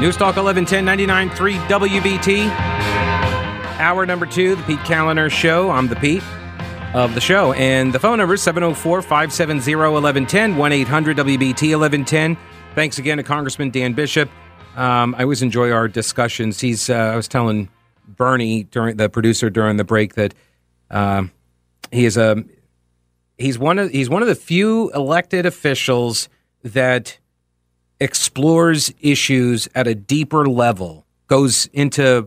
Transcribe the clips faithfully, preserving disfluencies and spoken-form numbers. News Talk eleven ten ninety-nine point three W B T. Hour number two, the Pete Callender Show. I'm the Pete of the show. And the phone number is seven oh four, five seven oh, eleven ten, one eight hundred W B T eleven ten. Thanks again to Congressman Dan Bishop. Um, I always enjoy our discussions. He's, uh, I was telling Bernie, during the producer during the break, that um, he is a, he's one of, he's one of the few elected officials that explores issues at a deeper level, goes into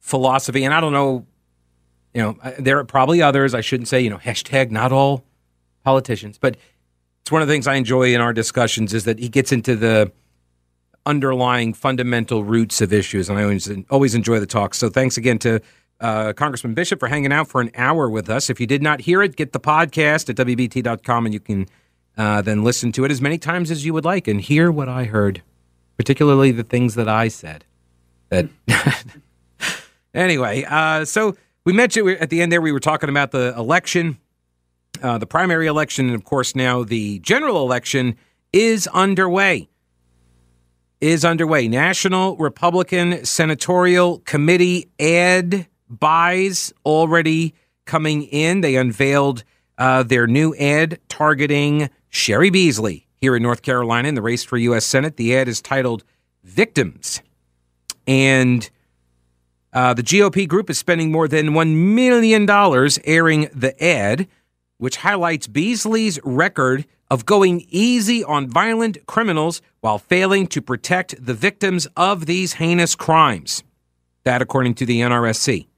philosophy. And I don't know, you know, there are probably others. I shouldn't say, you know, hashtag not all politicians, but it's one of the things I enjoy in our discussions is that he gets into the underlying fundamental roots of issues, and I always, always enjoy the talk. So thanks again to uh, Congressman Bishop for hanging out for an hour with us. If you did not hear it, get the podcast at W B T dot com, and you can uh, then listen to it as many times as you would like and hear what I heard, particularly the things that I said. That Anyway, uh, so we mentioned at the end there we were talking about the election, uh, the primary election, and of course now the general election is underway. is underway. National Republican Senatorial Committee ad buys already coming in. They unveiled uh, their new ad targeting Cheri Beasley here in North Carolina in the race for U S Senate. The ad is titled Victims. And uh, the G O P group is spending more than one million dollars airing the ad, which highlights Beasley's record of going easy on violent criminals while failing to protect the victims of these heinous crimes. That, according to the N R S C.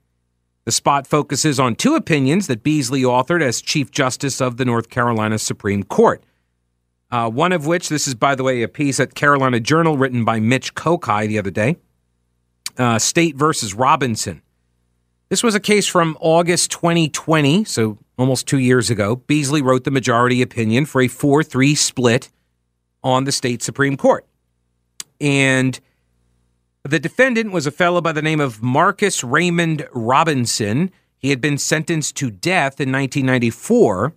The spot focuses on two opinions that Beasley authored as Chief Justice of the North Carolina Supreme Court. Uh, one of which, this is, by the way, a piece at Carolina Journal written by Mitch Kokai the other day, uh, State versus Robinson. This was a case from August twenty twenty, so almost two years ago. Beasley wrote the majority opinion for a four three split on the state Supreme Court. And the defendant was a fellow by the name of Marcus Raymond Robinson. He had been sentenced to death in nineteen ninety-four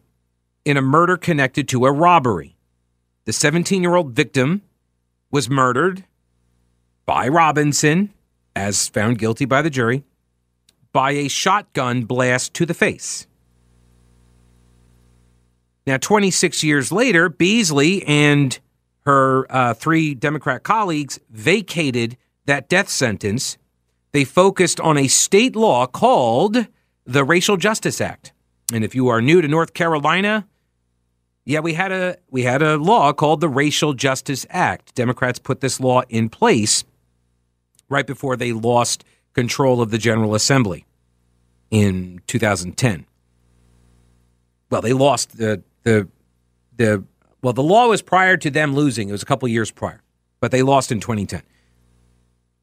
in a murder connected to a robbery. The seventeen-year-old victim was murdered by Robinson, as found guilty by the jury, by a shotgun blast to the face. Now, twenty-six years later, Beasley and her uh, three Democrat colleagues vacated that death sentence. They focused on a state law called the Racial Justice Act. And if you are new to North Carolina, yeah, we had a we had a law called the Racial Justice Act. Democrats put this law in place right before they lost control of the General Assembly in two thousand ten. Well, they lost the, the, the, well, the law was prior to them losing. It was a couple years prior, but they lost in twenty ten.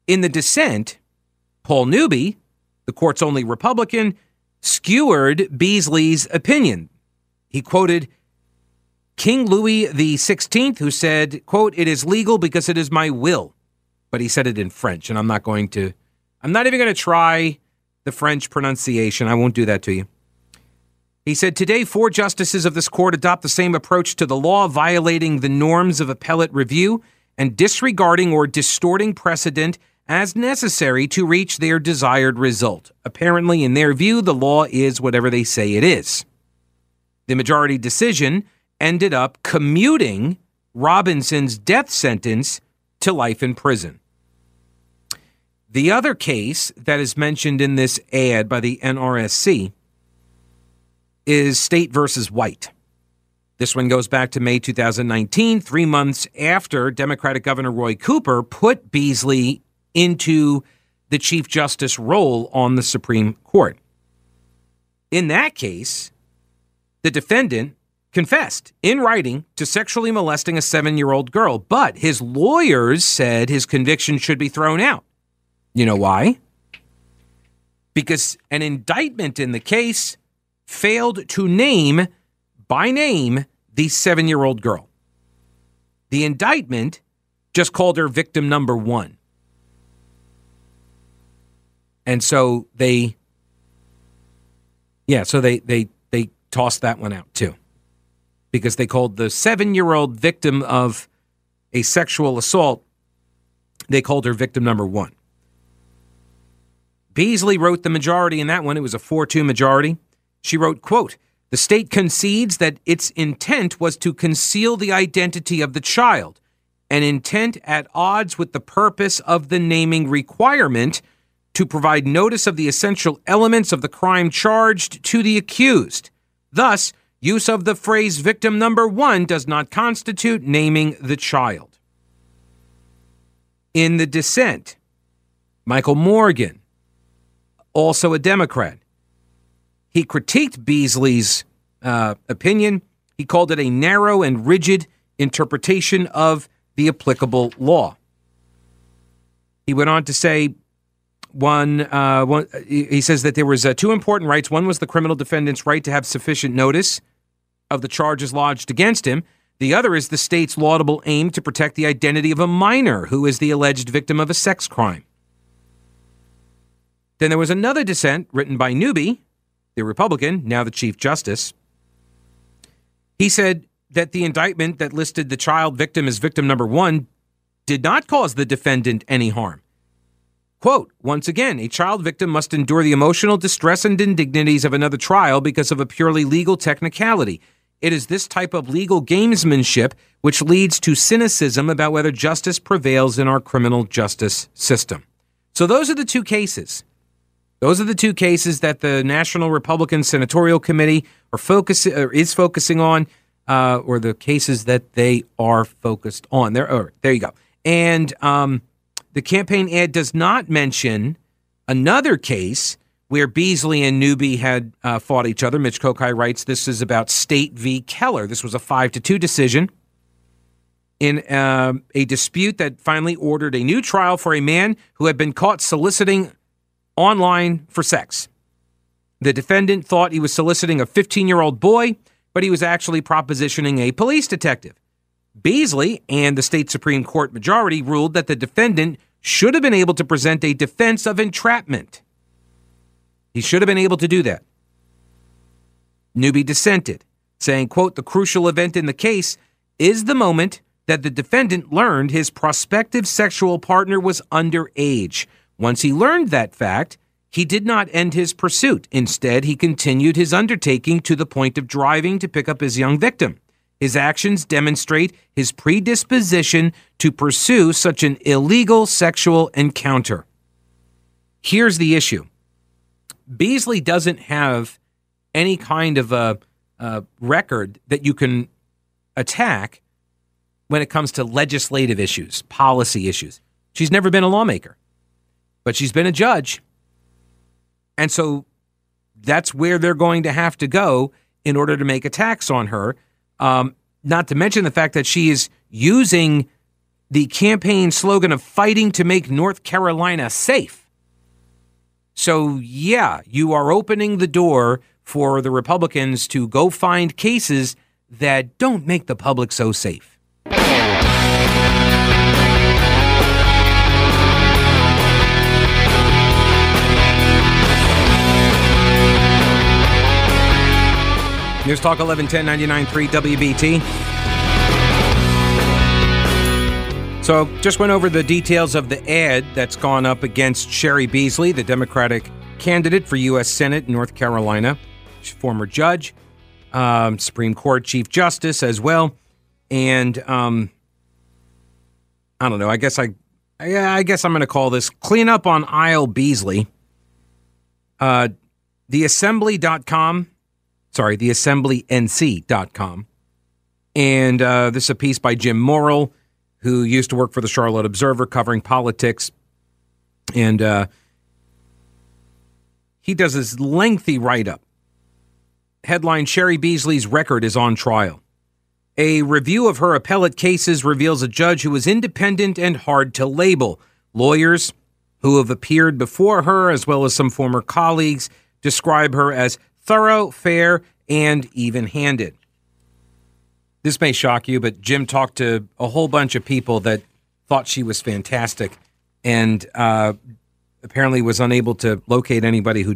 In the dissent, Paul Newby, the court's only Republican, skewered Beasley's opinion. He quoted King Louis the sixteenth, who said, quote, "It is legal because it is my will." But he said it in French, and I'm not going to I'm not even going to try the French pronunciation. I won't do that to you. He said, "Today, four justices of this court adopt the same approach to the law, violating the norms of appellate review and disregarding or distorting precedent as necessary to reach their desired result. Apparently, in their view, the law is whatever they say it is." The majority decision ended up commuting Robinson's death sentence to life in prison. The other case that is mentioned in this ad by the N R S C is State versus White. This one goes back to May twenty nineteen, three months after Democratic Governor Roy Cooper put Beasley into the Chief Justice role on the Supreme Court. In that case, the defendant confessed in writing to sexually molesting a seven-year-old girl, but his lawyers said his conviction should be thrown out. You know why? Because an indictment in the case failed to name, by name, the seven-year-old girl. The indictment just called her victim number one. And so they, yeah, so they they they tossed that one out too. Because they called the seven-year-old victim of a sexual assault They called her victim number one. Beasley wrote the majority in that one. It was a four two majority. She wrote, quote, "The state concedes that its intent was to conceal the identity of the child, an intent at odds with the purpose of the naming requirement to provide notice of the essential elements of the crime charged to the accused. Thus, use of the phrase victim number one does not constitute naming the child." In the dissent, Michael Morgan, also a Democrat, he critiqued Beasley's uh, opinion. He called it a narrow and rigid interpretation of the applicable law. He went on to say, one, uh, one he says that there was uh, two important rights. One was the criminal defendant's right to have sufficient notice of the charges lodged against him. The other is the state's laudable aim to protect the identity of a minor who is the alleged victim of a sex crime. Then there was another dissent written by Newby, the Republican, now the Chief Justice. He said that the indictment that listed the child victim as victim number one did not cause the defendant any harm. Quote, "Once again, a child victim must endure the emotional distress and indignities of another trial because of a purely legal technicality. It is this type of legal gamesmanship which leads to cynicism about whether justice prevails in our criminal justice system." So those are the two cases. Those are the two cases that the National Republican Senatorial Committee are focus, or is focusing on, uh, or the cases that they are focused on. There, oh, there you go. And um, the campaign ad does not mention another case where Beasley and Newby had uh, fought each other. Mitch Kokai writes, this is about State v. Keller. This was a five to two decision in uh, a dispute that finally ordered a new trial for a man who had been caught soliciting online for sex. The defendant thought he was soliciting a fifteen-year-old boy, but he was actually propositioning a police detective. Beasley and the state Supreme Court majority ruled that the defendant should have been able to present a defense of entrapment. He should have been able to do that. Newby dissented, saying, quote, "The crucial event in the case is the moment that the defendant learned his prospective sexual partner was underage. Once he learned that fact, he did not end his pursuit. Instead, he continued his undertaking to the point of driving to pick up his young victim. His actions demonstrate his predisposition to pursue such an illegal sexual encounter." Here's the issue. Beasley doesn't have any kind of a, a record that you can attack when it comes to legislative issues, policy issues. She's never been a lawmaker, but she's been a judge. And so that's where they're going to have to go in order to make attacks on her. Um, not to mention the fact that she is using the campaign slogan of fighting to make North Carolina safe. So, yeah, you are opening the door for the Republicans to go find cases that don't make the public so safe. News Talk eleven ten ninety-nine three W B T. So just went over the details of the ad that's gone up against Cheri Beasley, the Democratic candidate for U S Senate in North Carolina. She's a former judge, um, Supreme Court Chief Justice as well. And um, I don't know, I guess, I, I guess I'm going to call this Clean Up on Aisle Beasley. Uh, the assembly dot com. Sorry, the assembly N C dot com. And uh, this is a piece by Jim Morrill, who used to work for the Charlotte Observer covering politics. And uh, he does this lengthy write-up. Headline, Cheri Beasley's record is on trial. A review of her appellate cases reveals a judge who is independent and hard to label. Lawyers who have appeared before her, as well as some former colleagues, describe her as thorough, fair, and even-handed. This may shock you, but Jim talked to a whole bunch of people that thought she was fantastic and uh, apparently was unable to locate anybody who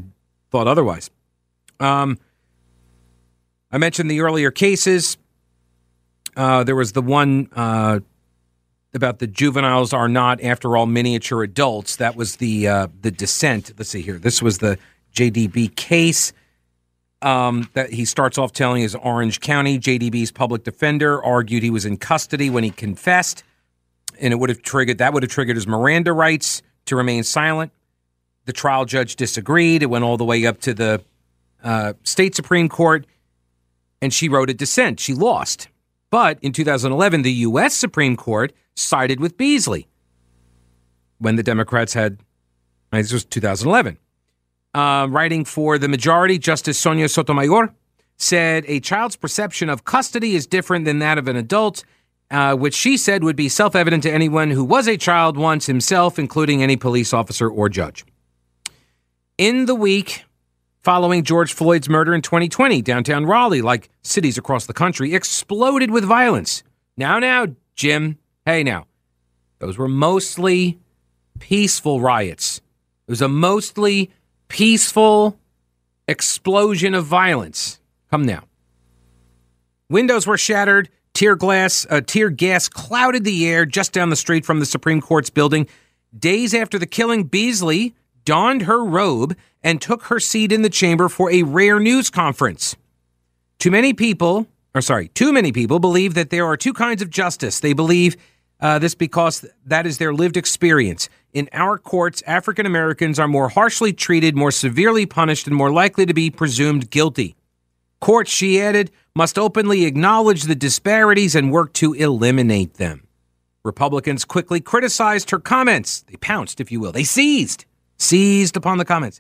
thought otherwise. Um, I mentioned the earlier cases. Uh, there was the one uh, about the juveniles are not, after all, miniature adults. That was the uh, the dissent. Let's see here. This was the J D B case. Um, that he starts off telling is Orange County. J D B's public defender argued he was in custody when he confessed, and it would have triggered that would have triggered his Miranda rights to remain silent. The trial judge disagreed. It went all the way up to the uh, state Supreme Court, and she wrote a dissent. She lost. But in two thousand eleven, the U S Supreme Court sided with Beasley when the Democrats had, this was two thousand eleven. Uh, writing for the majority, Justice Sonia Sotomayor said a child's perception of custody is different than that of an adult, uh, which she said would be self-evident to anyone who was a child once himself, including any police officer or judge. In the week following George Floyd's murder in twenty twenty, downtown Raleigh, like cities across the country, exploded with violence. Now, now, Jim, hey now, those were mostly peaceful riots. It was a mostly peaceful explosion of violence. Come now. Windows were shattered. Tear glass, uh, tear gas clouded the air just down the street from the Supreme Court's building. Days after the killing, Beasley donned her robe and took her seat in the chamber for a rare news conference. Too many people, or sorry, too many people believe that there are two kinds of justice. They believe Uh, this because that is their lived experience. In our courts, African Americans are more harshly treated, more severely punished, and more likely to be presumed guilty. Courts, she added, must openly acknowledge the disparities and work to eliminate them. Republicans quickly criticized her comments. They pounced, if you will. They seized, seized upon the comments.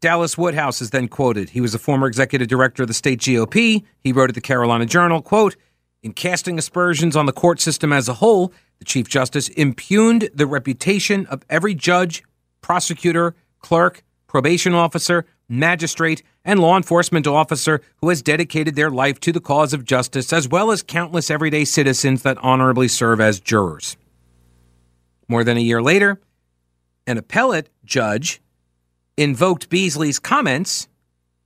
Dallas Woodhouse is then quoted. He was a former executive director of the state G O P. He wrote at the Carolina Journal, quote, in casting aspersions on the court system as a whole, the Chief Justice impugned the reputation of every judge, prosecutor, clerk, probation officer, magistrate, and law enforcement officer who has dedicated their life to the cause of justice, as well as countless everyday citizens that honorably serve as jurors. More than a year later, an appellate judge invoked Beasley's comments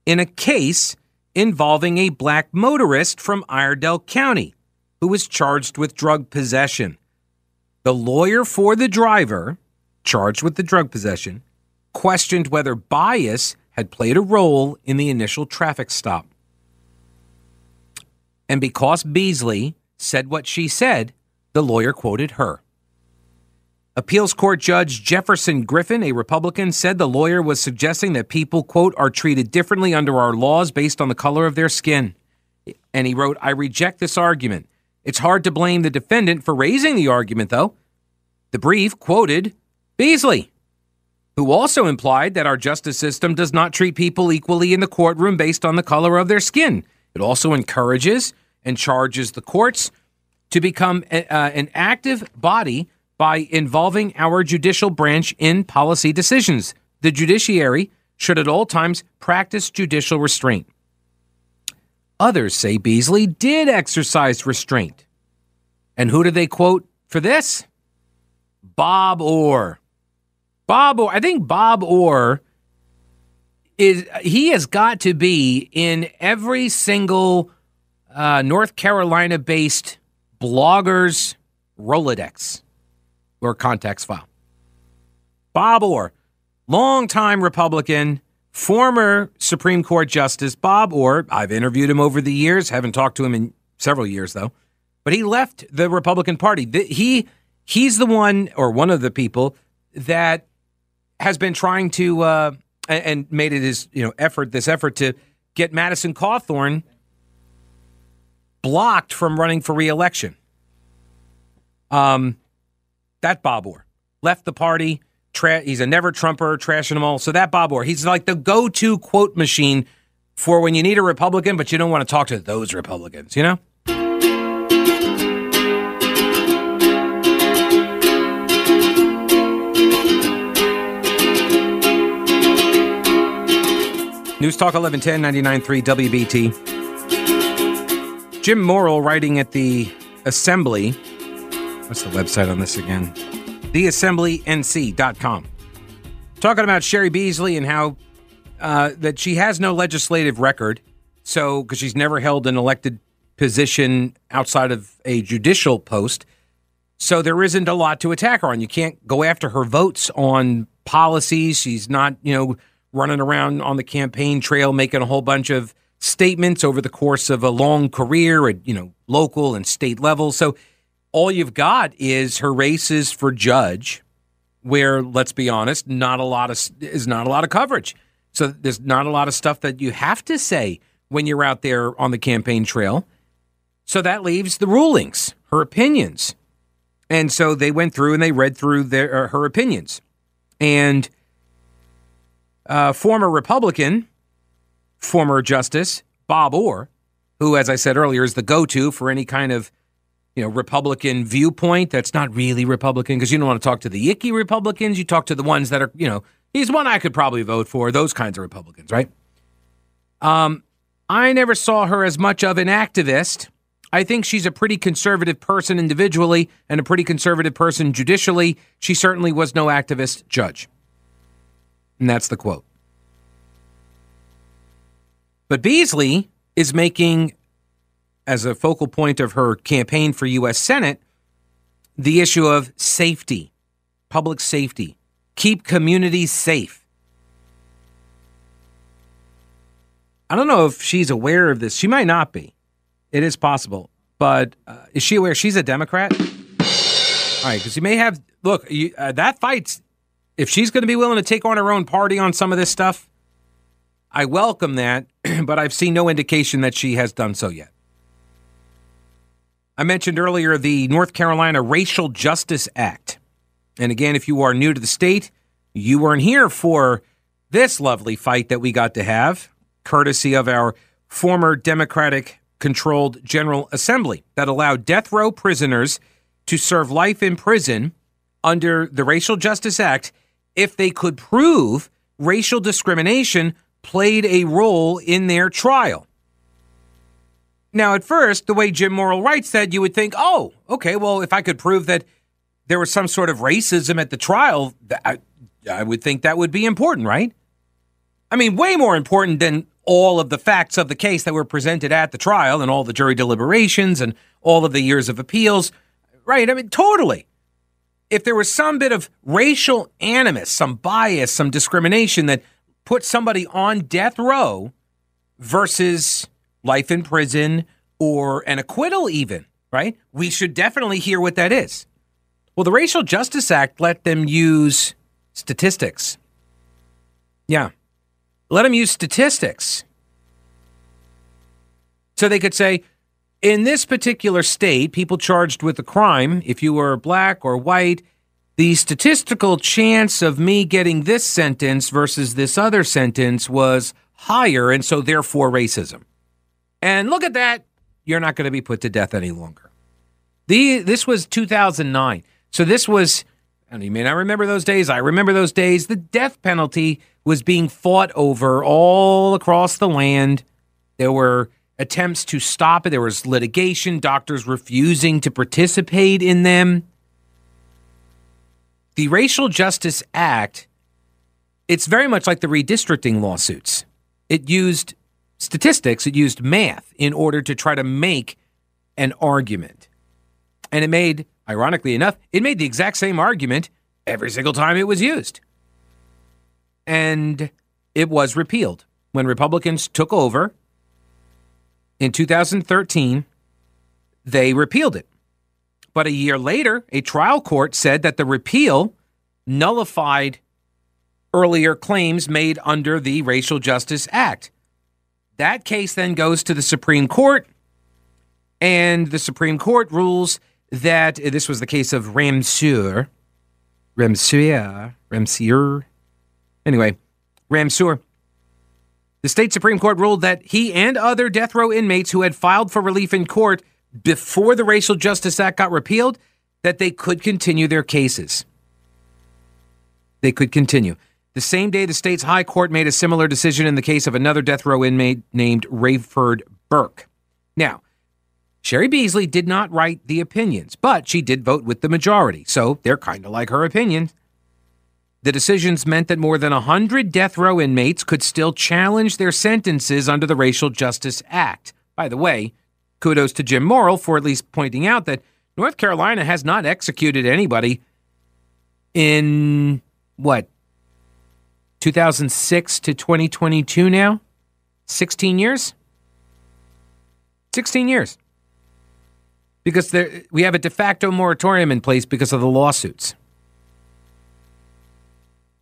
in a case involving a black motorist from Iredell County who was charged with drug possession. The lawyer for the driver, charged with the drug possession, questioned whether bias had played a role in the initial traffic stop. And because Beasley said what she said, the lawyer quoted her. Appeals Court Judge Jefferson Griffin, a Republican, said the lawyer was suggesting that people, quote, are treated differently under our laws based on the color of their skin. And he wrote, I reject this argument. It's hard to blame the defendant for raising the argument, though. The brief quoted Beasley, who also implied that our justice system does not treat people equally in the courtroom based on the color of their skin. It also encourages and charges the courts to become a, uh, an active body by involving our judicial branch in policy decisions. The judiciary should at all times practice judicial restraint. Others say Beasley did exercise restraint. And who do they quote for this? Bob Orr. Bob Orr. I think Bob Orr is, he has got to be in every single uh, North Carolina-based blogger's Rolodex. Or contacts file. Bob Orr, longtime Republican, former Supreme Court Justice Bob Orr. I've interviewed him over the years. Haven't talked to him in several years, though. But he left the Republican Party. He he's the one or one of the people that has been trying to uh, and made it his you know effort this effort to get Madison Cawthorn blocked from running for re-election. Um. That Bob Orr left the party. Tra- he's a never Trumper, trashing them all. So that Bob Orr, he's like the go-to quote machine for when you need a Republican, but you don't want to talk to those Republicans, you know? News Talk eleven ten, ninety-nine point three W B T. Jim Morrill writing at the Assembly. What's the website on this again? The Assembly N C dot com. Talking about Cheri Beasley and how uh, that she has no legislative record, so because she's never held an elected position outside of a judicial post. So there isn't a lot to attack her on. You can't go after her votes on policies. She's not, you know, running around on the campaign trail making a whole bunch of statements over the course of a long career at, you know, local and state level. So all you've got is her races for judge, where, let's be honest, not a lot of is not a lot of coverage. So there's not a lot of stuff that you have to say when you're out there on the campaign trail. So that leaves the rulings, her opinions. And so they went through and they read through their, uh, her opinions. And uh, former Republican, former Justice Bob Orr, who, as I said earlier, is the go-to for any kind of, you know, Republican viewpoint that's not really Republican, because you don't want to talk to the icky Republicans. You talk to the ones that are, you know, he's one I could probably vote for, those kinds of Republicans, right? Um, I never saw her as much of an activist. I think she's a pretty conservative person individually and a pretty conservative person judicially. She certainly was no activist judge. And that's the quote. But Beasley is making, as a focal point of her campaign for U S Senate, the issue of safety, public safety, keep communities safe. I don't know if she's aware of this. She might not be. It is possible. But uh, is she aware she's a Democrat? All right, because you may have, look, you, uh, that fight's, if she's going to be willing to take on her own party on some of this stuff, I welcome that, but I've seen no indication that she has done so yet. I mentioned earlier the North Carolina Racial Justice Act. And again, if you are new to the state, you weren't here for this lovely fight that we got to have, courtesy of our former Democratic-controlled General Assembly that allowed death row prisoners to serve life in prison under the Racial Justice Act if they could prove racial discrimination played a role in their trial. Now, at first, the way Jim Morrill Wright said, you would think, oh, okay, well, if I could prove that there was some sort of racism at the trial, I, I would think that would be important, right? I mean, way more important than all of the facts of the case that were presented at the trial and all the jury deliberations and all of the years of appeals, right? I mean, totally. If there was some bit of racial animus, some bias, some discrimination that put somebody on death row versus life in prison or an acquittal even, right? We should definitely hear what that is. Well, the Racial Justice Act let them use statistics. Yeah. Let them use statistics. So they could say, in this particular state, people charged with a crime, if you were black or white, the statistical chance of me getting this sentence versus this other sentence was higher, and so therefore racism. And look at that, you're not going to be put to death any longer. The This was two thousand nine. So this was, and you may not remember those days, I remember those days, the death penalty was being fought over all across the land. There were attempts to stop it. There was litigation, doctors refusing to participate in them. The Racial Justice Act, it's very much like the redistricting lawsuits. It used statistics, it used math in order to try to make an argument. And it made, ironically enough, it made the exact same argument every single time it was used. And it was repealed. When Republicans took over in two thousand thirteen, they repealed it. But a year later, a trial court said that the repeal nullified earlier claims made under the Racial Justice Act. That case then goes to the Supreme Court, and the Supreme Court rules that this was the case of Ramseur. Ramseur. Ramseur. Anyway, Ramseur. The state Supreme Court ruled that he and other death row inmates who had filed for relief in court before the Racial Justice Act got repealed, that they could continue their cases. They could continue. The same day, the state's high court made a similar decision in the case of another death row inmate named Rayford Burke. Now, Cheri Beasley did not write the opinions, but she did vote with the majority, so they're kind of like her opinions. The decisions meant that more than one hundred death row inmates could still challenge their sentences under the Racial Justice Act. By the way, kudos to Jim Morrill for at least pointing out that North Carolina has not executed anybody in, what, two thousand six to twenty twenty-two now? sixteen years? sixteen years. Because there, we have a de facto moratorium in place because of the lawsuits.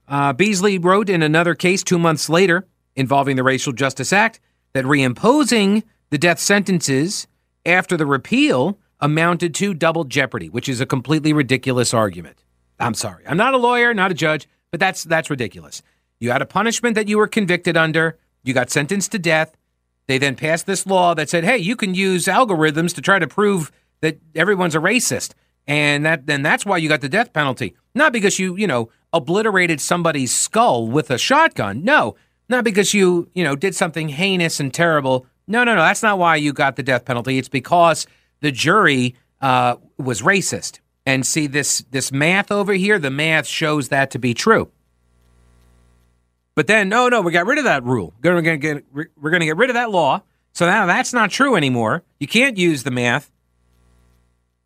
Uh, Beasley wrote in another case two months later involving the Racial Justice Act that reimposing the death sentences after the repeal amounted to double jeopardy, which is a completely ridiculous argument. I'm sorry. I'm not a lawyer, not a judge, but that's that's ridiculous. You had a punishment that you were convicted under. You got sentenced to death. They then passed this law that said, hey, you can use algorithms to try to prove that everyone's a racist. And that then that's why you got the death penalty. Not because you, you know, obliterated somebody's skull with a shotgun. No, not because you, you know, did something heinous and terrible. No, no, no. That's not why you got the death penalty. It's because the jury uh, was racist. And see this this math over here, the math shows that to be true. But then, no, no, we got rid of that rule. We're going to get, we're going to get rid of that law. So now that's not true anymore. You can't use the math.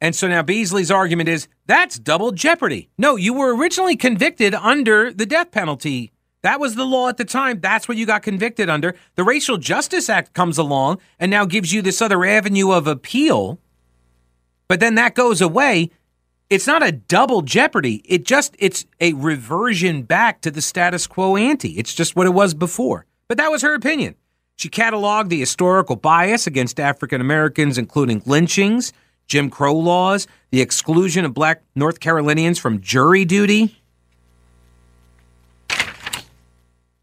And so now Beasley's argument is that's double jeopardy. No, you were originally convicted under the death penalty. That was the law at the time. That's what you got convicted under. The Racial Justice Act comes along and now gives you this other avenue of appeal. But then that goes away. It's not a double jeopardy. It just, it's a reversion back to the status quo ante. It's just what it was before. But that was her opinion. She cataloged the historical bias against African Americans, including lynchings, Jim Crow laws, the exclusion of black North Carolinians from jury duty.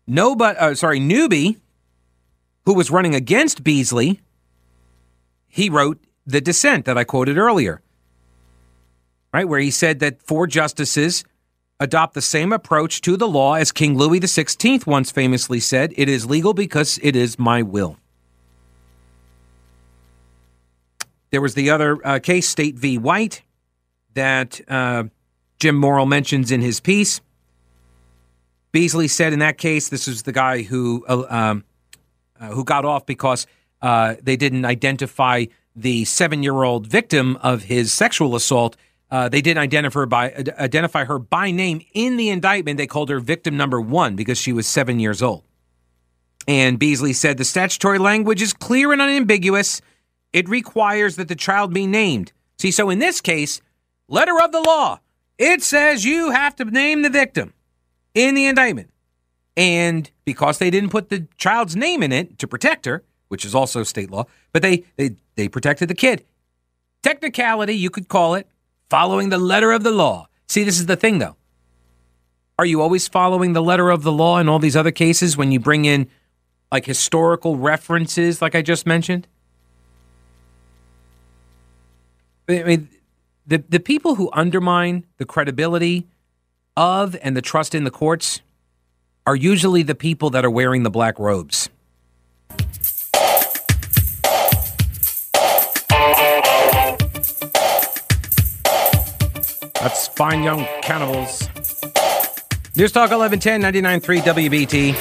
No, but, uh, sorry, Newby, who was running against Beasley, he wrote the dissent that I quoted earlier, right, where he said that four justices adopt the same approach to the law as King Louis the sixteenth once famously said, it is legal because it is my will. There was the other uh, case, State v. White, that uh, Jim Morrill mentions in his piece. Beasley said in that case, this is the guy who uh, um, uh, who got off because uh, they didn't identify the seven-year-old victim of his sexual assault. Uh, they didn't identify her, by, uh, identify her by name in the indictment. They called her victim number one because she was seven years old. And Beasley said the statutory language is clear and unambiguous. It requires that the child be named. See, so in this case, letter of the law, it says you have to name the victim in the indictment. And because they didn't put the child's name in it to protect her, which is also state law, but they they, they protected the kid. Technicality, you could call it, following the letter of the law. See, this is the thing, though. Are you always following the letter of the law in all these other cases when you bring in, like, historical references like I just mentioned? I mean, the, the people who undermine the credibility of and the trust in the courts are usually the people that are wearing the black robes. That's Fine Young Cannibals. News Talk eleven ten, ninety-nine point three W B T.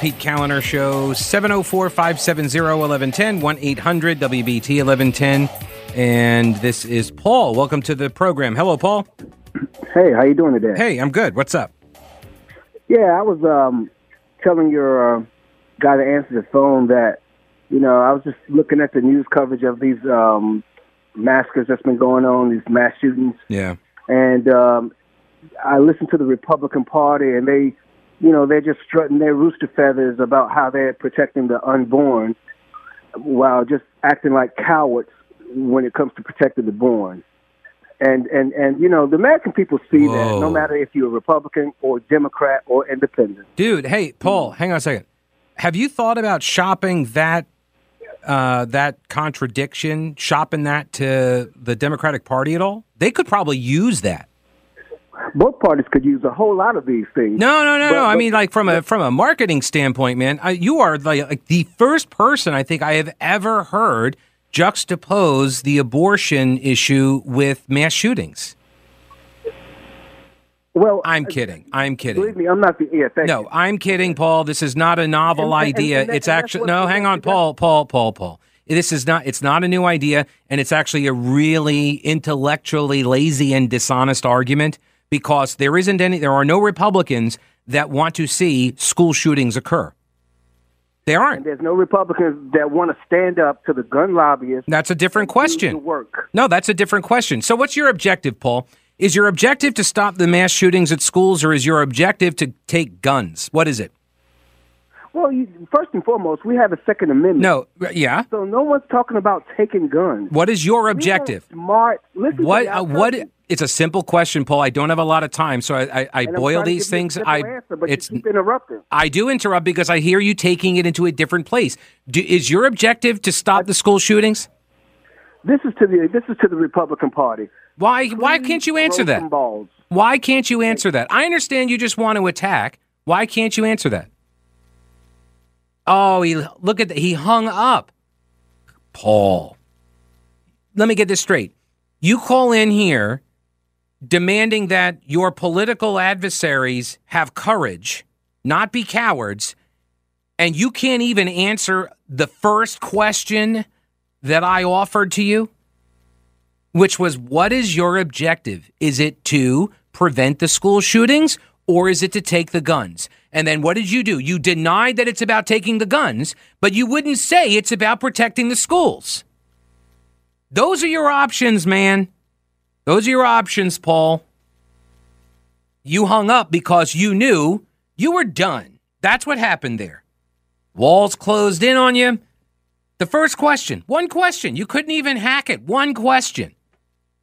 Pete Callender Show, seven oh four, five seven oh, eleven ten, one eight hundred W B T eleven ten. And this is Paul. Welcome to the program. Hello, Paul. Hey, how you doing today? Hey, I'm good. What's up? Yeah, I was um, telling your uh, guy that answered the phone that, you know, I was just looking at the news coverage of these um, massacres that's been going on, these mass shootings. Yeah. And um, I listened to the Republican Party, and they, you know, they're just strutting their rooster feathers about how they're protecting the unborn while just acting like cowards when it comes to protecting the born. And, and, and you know, the American people see Whoa. that, no matter if you're a Republican or Democrat or independent. Dude, hey, Paul, hang on a second. Have you thought about shopping that uh, that contradiction, shopping that to the Democratic Party at all? They could probably use that. Both parties could use a whole lot of these things. No, no, no, but, no. But, I mean, like, from a from a marketing standpoint, man, I, you are, like, like, the first person I think I have ever heard juxtapose the abortion issue with mass shootings. Well, I'm kidding. I'm kidding. Believe me, I'm not the yeah, thank No, you. I'm kidding, Paul. This is not a novel and, idea. And, and, it's and actually no, hang on, Paul, Paul, Paul, Paul. This is not, it's not a new idea, and it's actually a really intellectually lazy and dishonest argument, because there isn't any, there are no Republicans that want to see school shootings occur. There aren't. And there's no Republicans that want to stand up to the gun lobbyists. That's a different question. Work. No, that's a different question. So what's your objective, Paul? Is your objective to stop the mass shootings at schools, or is your objective to take guns? What is it? Well, you, first and foremost, we have a Second Amendment. No, yeah. So no one's talking about taking guns. What is your objective? Smart. Listen. What? To uh, what? It's a simple question, Paul. I don't have a lot of time, so I, I, I boil these things. I answer, but it's you keep interrupting. I do interrupt because I hear you taking it into a different place. Do, is your objective to stop I, the school shootings? This is to the this is to the Republican Party. Why? Please why can't you answer that? Balls. Why can't you answer that? I understand you just want to attack. Why can't you answer that? Oh, he look at that. He hung up. Paul, let me get this straight. You call in here demanding that your political adversaries have courage, not be cowards, and you can't even answer the first question that I offered to you, which was, what is your objective? Is it to prevent the school shootings, or is it to take the guns? And then what did you do? You denied that it's about taking the guns, but you wouldn't say it's about protecting the schools. Those are your options, man. Those are your options, Paul. You hung up because you knew you were done. That's what happened there. Walls closed in on you. The first question, one question. You couldn't even hack it. One question.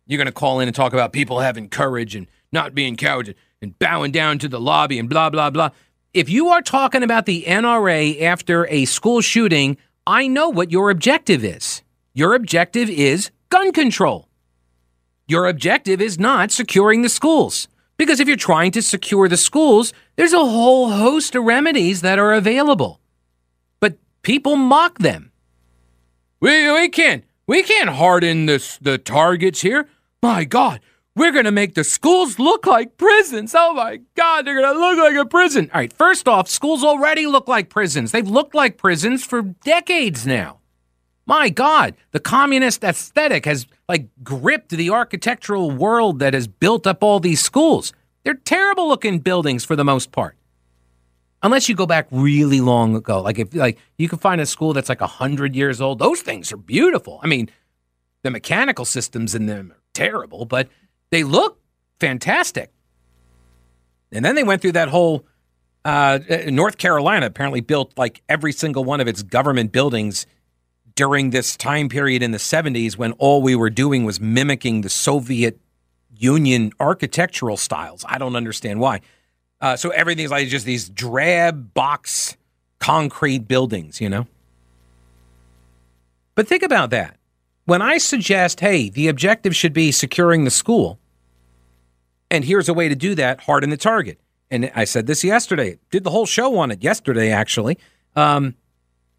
You're going to call in and talk about people having courage and not being cowards and bowing down to the lobby and blah, blah, blah. If you are talking about the N R A after a school shooting, I know what your objective is. Your objective is gun control. Your objective is not securing the schools. Because if you're trying to secure the schools, there's a whole host of remedies that are available. But people mock them. We, we, can't, we can't harden this, the targets here. My God, we're going to make the schools look like prisons. Oh, my God, they're going to look like a prison. All right, first off, schools already look like prisons. They've looked like prisons for decades now. My God, the communist aesthetic has, like, gripped the architectural world that has built up all these schools. They're terrible-looking buildings for the most part. Unless you go back really long ago. Like, if like you can find a school that's, like, one hundred years old. Those things are beautiful. I mean, the mechanical systems in them are terrible, but they look fantastic. And then they went through that whole, uh, North Carolina apparently built like every single one of its government buildings during this time period in the seventies, when all we were doing was mimicking the Soviet Union architectural styles. I don't understand why. Uh, so everything's like just these drab box concrete buildings, you know? But think about that. When I suggest, hey, the objective should be securing the school, and here's a way to do that, harden the target. And I said this yesterday, did the whole show on it yesterday, actually. Um,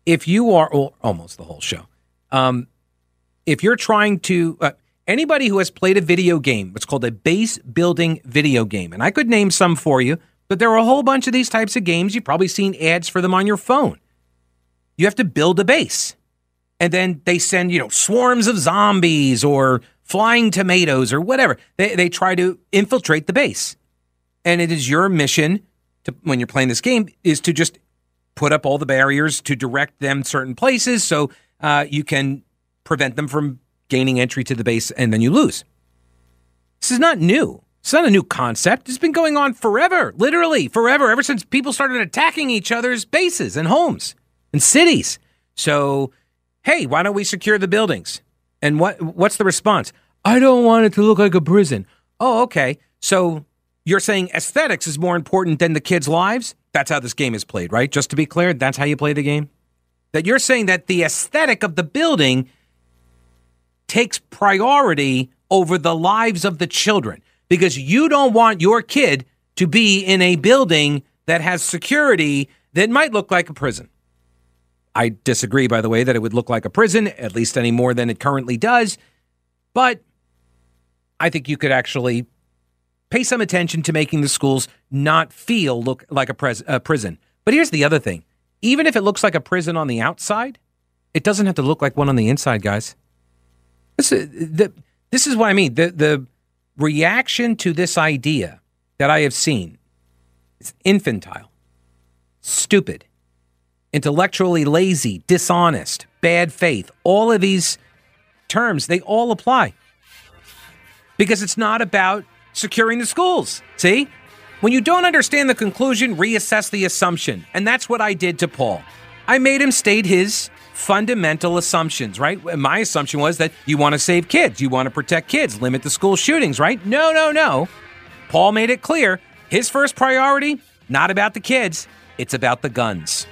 if you are, well, almost the whole show, um, if you're trying to, uh, anybody who has played a video game, what's called a base building video game, and I could name some for you, but there are a whole bunch of these types of games. You've probably seen ads for them on your phone. You have to build a base. And then they send, you know, swarms of zombies or flying tomatoes or whatever. They they try to infiltrate the base. And it is your mission to, when you're playing this game, is to just put up all the barriers to direct them certain places so uh, you can prevent them from gaining entry to the base, and then you lose. This is not new. It's not a new concept. It's been going on forever, literally forever, ever since people started attacking each other's bases and homes and cities. So, hey, why don't we secure the buildings? And what what's the response? I don't want it to look like a prison. Oh, okay. So you're saying aesthetics is more important than the kids' lives? That's how this game is played, right? Just to be clear, that's how you play the game? That you're saying that the aesthetic of the building takes priority over the lives of the children, because you don't want your kid to be in a building that has security that might look like a prison. I disagree, by the way, that it would look like a prison, at least any more than it currently does. But I think you could actually pay some attention to making the schools not feel look like a, pres- a prison. But here's the other thing. Even if it looks like a prison on the outside, It doesn't have to look like one on the inside, guys. This is, the, this is what I mean. The, the reaction to this idea that I have seen is infantile, stupid, intellectually lazy, dishonest, bad faith. All of these terms, they all apply. Because it's not about securing the schools, see? When you don't understand the conclusion, reassess the assumption. And that's what I did to Paul. I made him state his fundamental assumptions, right? My assumption was that you want to save kids, you want to protect kids, limit the school shootings, right? No, no, no. Paul made it clear. His first priority, not about the kids, it's about the guns.